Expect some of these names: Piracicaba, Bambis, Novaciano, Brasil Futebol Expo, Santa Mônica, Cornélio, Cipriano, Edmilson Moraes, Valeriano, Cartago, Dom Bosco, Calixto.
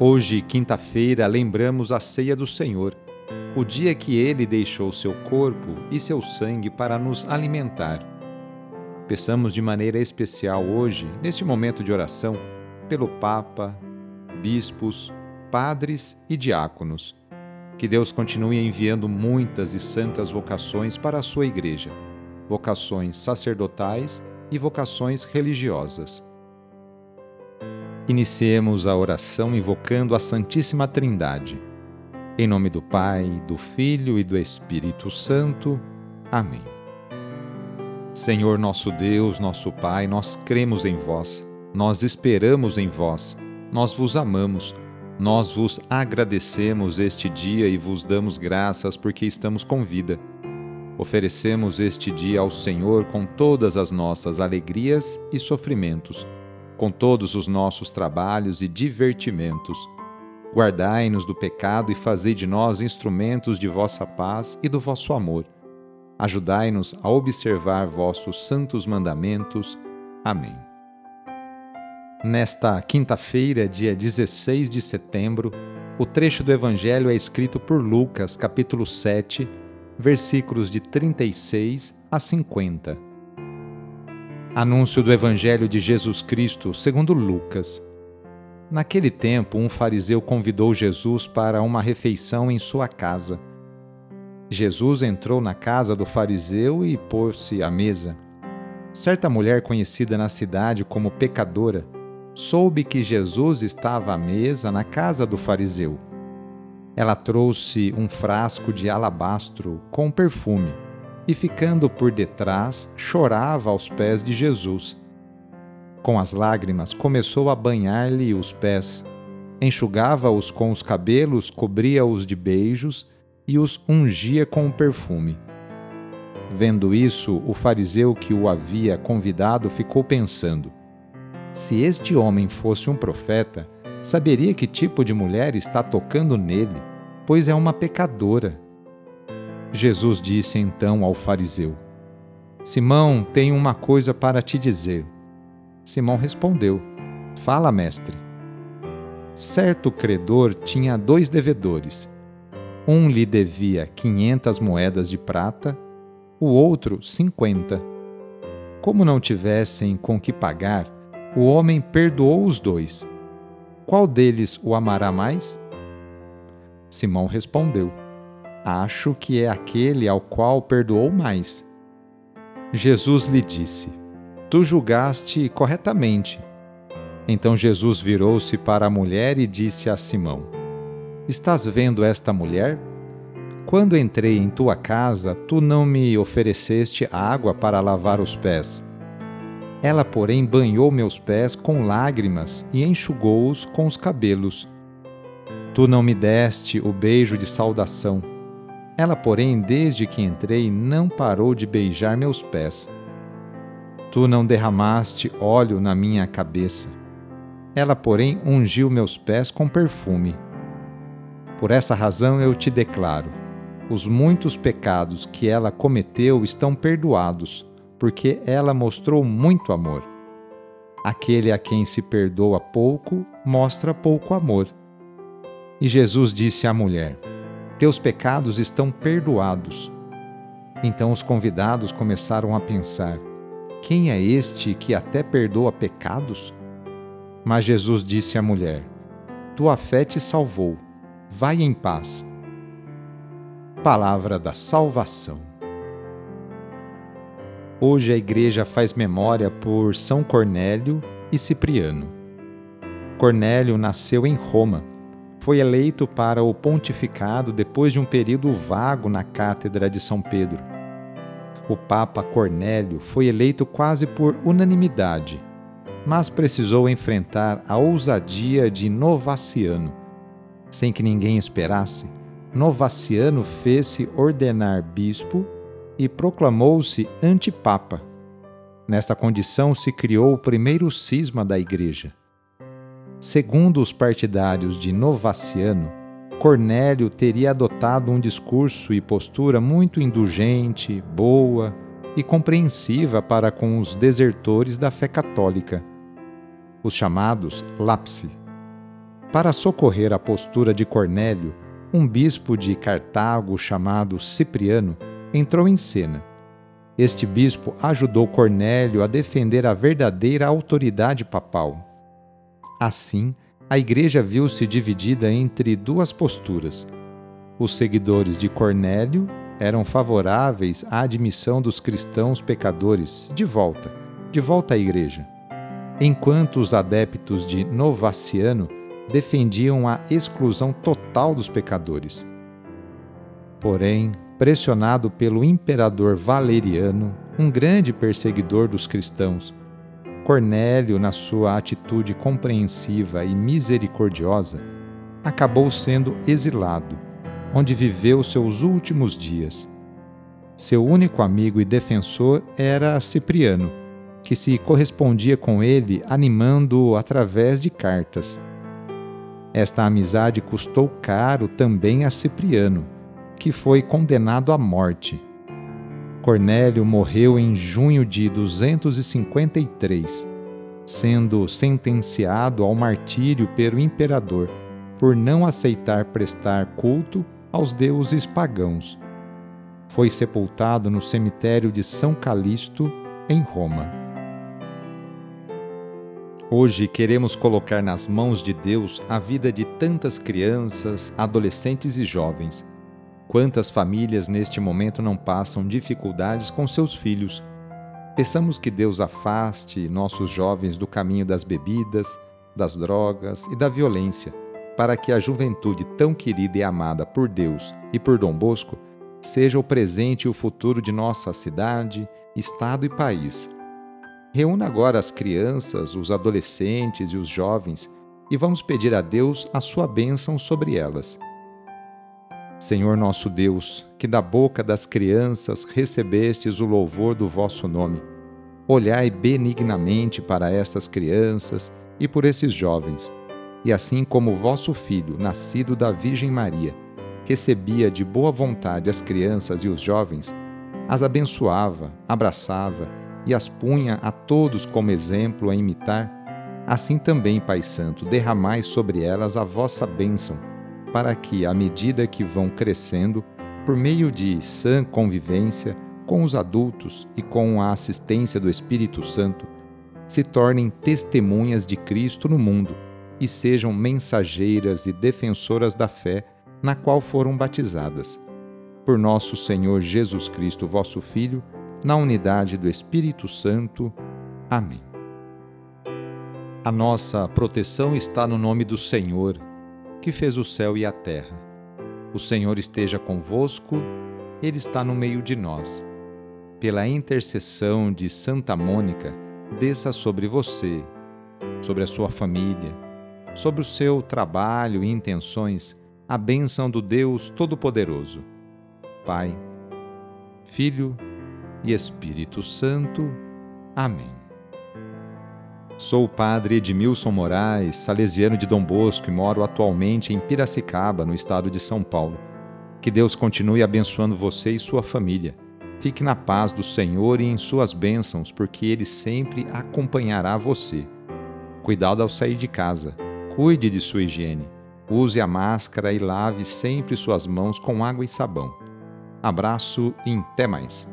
Hoje, quinta-feira, lembramos a ceia do Senhor, o dia que Ele deixou seu corpo e seu sangue para nos alimentar. Peçamos de maneira especial hoje, neste momento de oração, pelo Papa, bispos, padres e diáconos. Que Deus continue enviando muitas e santas vocações para a sua Igreja, vocações sacerdotais e vocações religiosas. Iniciemos a oração invocando a Santíssima Trindade. Em nome do Pai, do Filho e do Espírito Santo. Amém. Senhor nosso Deus, nosso Pai, nós cremos em vós, nós esperamos em vós, nós vos amamos, nós vos agradecemos este dia e vos damos graças porque estamos com vida. Oferecemos este dia ao Senhor com todas as nossas alegrias e sofrimentos, com todos os nossos trabalhos e divertimentos. Guardai-nos do pecado e fazei de nós instrumentos de vossa paz e do vosso amor. Ajudai-nos a observar vossos santos mandamentos. Amém. Nesta quinta-feira, dia 16 de setembro, o trecho do Evangelho é escrito por Lucas, capítulo 7, versículos de 36 a 50. Anúncio do Evangelho de Jesus Cristo segundo Lucas. Naquele tempo, um fariseu convidou Jesus para uma refeição em sua casa. Jesus entrou na casa do fariseu e pôs-se à mesa. Certa mulher conhecida na cidade como pecadora soube que Jesus estava à mesa na casa do fariseu. Ela trouxe um frasco de alabastro com perfume e, ficando por detrás, chorava aos pés de Jesus. Com as lágrimas, começou a banhar-lhe os pés, enxugava-os com os cabelos, cobria-os de beijos e os ungia com o perfume. Vendo isso, o fariseu que o havia convidado ficou pensando: se este homem fosse um profeta, saberia que tipo de mulher está tocando nele, pois é uma pecadora. Jesus disse então ao fariseu: Simão, tenho uma coisa para te dizer. Simão respondeu: Fala, mestre. Certo credor tinha 2 devedores. Um lhe devia 500 moedas de prata, o outro 50. Como não tivessem com que pagar, o homem perdoou os 2. Qual deles o amará mais? Simão respondeu: Acho que é aquele ao qual perdoou mais. Jesus lhe disse: Tu julgaste corretamente. Então Jesus virou-se para a mulher e disse a Simão: Estás vendo esta mulher? Quando entrei em tua casa, tu não me ofereceste água para lavar os pés. Ela, porém, banhou meus pés com lágrimas e enxugou-os com os cabelos. Tu não me deste o beijo de saudação. Ela, porém, desde que entrei, não parou de beijar meus pés. Tu não derramaste óleo na minha cabeça. Ela, porém, ungiu meus pés com perfume. Por essa razão eu te declaro: os muitos pecados que ela cometeu estão perdoados, porque ela mostrou muito amor. Aquele a quem se perdoa pouco, mostra pouco amor. E Jesus disse à mulher: Teus pecados estão perdoados. Então os convidados começaram a pensar: Quem é este que até perdoa pecados? Mas Jesus disse à mulher: Tua fé te salvou. Vai em paz. Palavra da salvação. Hoje a Igreja faz memória por São Cornélio e Cipriano. Cornélio nasceu em Roma. Foi eleito para o pontificado depois de um período vago na cátedra de São Pedro. O Papa Cornélio foi eleito quase por unanimidade, mas precisou enfrentar a ousadia de Novaciano. Sem que ninguém esperasse, Novaciano fez-se ordenar bispo e proclamou-se antipapa. Nesta condição se criou o primeiro cisma da Igreja. Segundo os partidários de Novaciano, Cornélio teria adotado um discurso e postura muito indulgente, boa e compreensiva para com os desertores da fé católica, os chamados lapsi. Para socorrer a postura de Cornélio, um bispo de Cartago chamado Cipriano entrou em cena. Este bispo ajudou Cornélio a defender a verdadeira autoridade papal. Assim, a Igreja viu-se dividida entre duas posturas. Os seguidores de Cornélio eram favoráveis à admissão dos cristãos pecadores de volta à Igreja, enquanto os adeptos de Novaciano defendiam a exclusão total dos pecadores. Porém, pressionado pelo imperador Valeriano, um grande perseguidor dos cristãos, Cornélio, na sua atitude compreensiva e misericordiosa, acabou sendo exilado, onde viveu seus últimos dias. Seu único amigo e defensor era Cipriano, que se correspondia com ele animando-o através de cartas. Esta amizade custou caro também a Cipriano, que foi condenado à morte. Cornélio morreu em junho de 253, sendo sentenciado ao martírio pelo imperador por não aceitar prestar culto aos deuses pagãos. Foi sepultado no cemitério de São Calixto, em Roma. Hoje queremos colocar nas mãos de Deus a vida de tantas crianças, adolescentes e jovens. Quantas famílias neste momento não passam dificuldades com seus filhos? Peçamos que Deus afaste nossos jovens do caminho das bebidas, das drogas e da violência, para que a juventude tão querida e amada por Deus e por Dom Bosco seja o presente e o futuro de nossa cidade, estado e país. Reúna agora as crianças, os adolescentes e os jovens e vamos pedir a Deus a sua bênção sobre elas. Senhor nosso Deus, que da boca das crianças recebestes o louvor do vosso nome, olhai benignamente para estas crianças e por esses jovens, e assim como vosso Filho, nascido da Virgem Maria, recebia de boa vontade as crianças e os jovens, as abençoava, abraçava, e as punha a todos como exemplo a imitar, assim também, Pai Santo, derramai sobre elas a vossa bênção, para que, à medida que vão crescendo, por meio de sã convivência com os adultos e com a assistência do Espírito Santo, se tornem testemunhas de Cristo no mundo e sejam mensageiras e defensoras da fé na qual foram batizadas. Por nosso Senhor Jesus Cristo, vosso Filho, na unidade do Espírito Santo. Amém. A nossa proteção está no nome do Senhor, que fez o céu e a terra. O Senhor esteja convosco, Ele está no meio de nós. Pela intercessão de Santa Mônica, desça sobre você, sobre a sua família, sobre o seu trabalho e intenções, a bênção do Deus Todo-Poderoso. Pai, Filho e Espírito Santo. Amém. Sou o padre Edmilson Moraes, salesiano de Dom Bosco e moro atualmente em Piracicaba, no estado de São Paulo. Que Deus continue abençoando você e sua família. Fique na paz do Senhor e em suas bênçãos, porque Ele sempre acompanhará você. Cuidado ao sair de casa. Cuide de sua higiene. Use a máscara e lave sempre suas mãos com água e sabão. Abraço e até mais.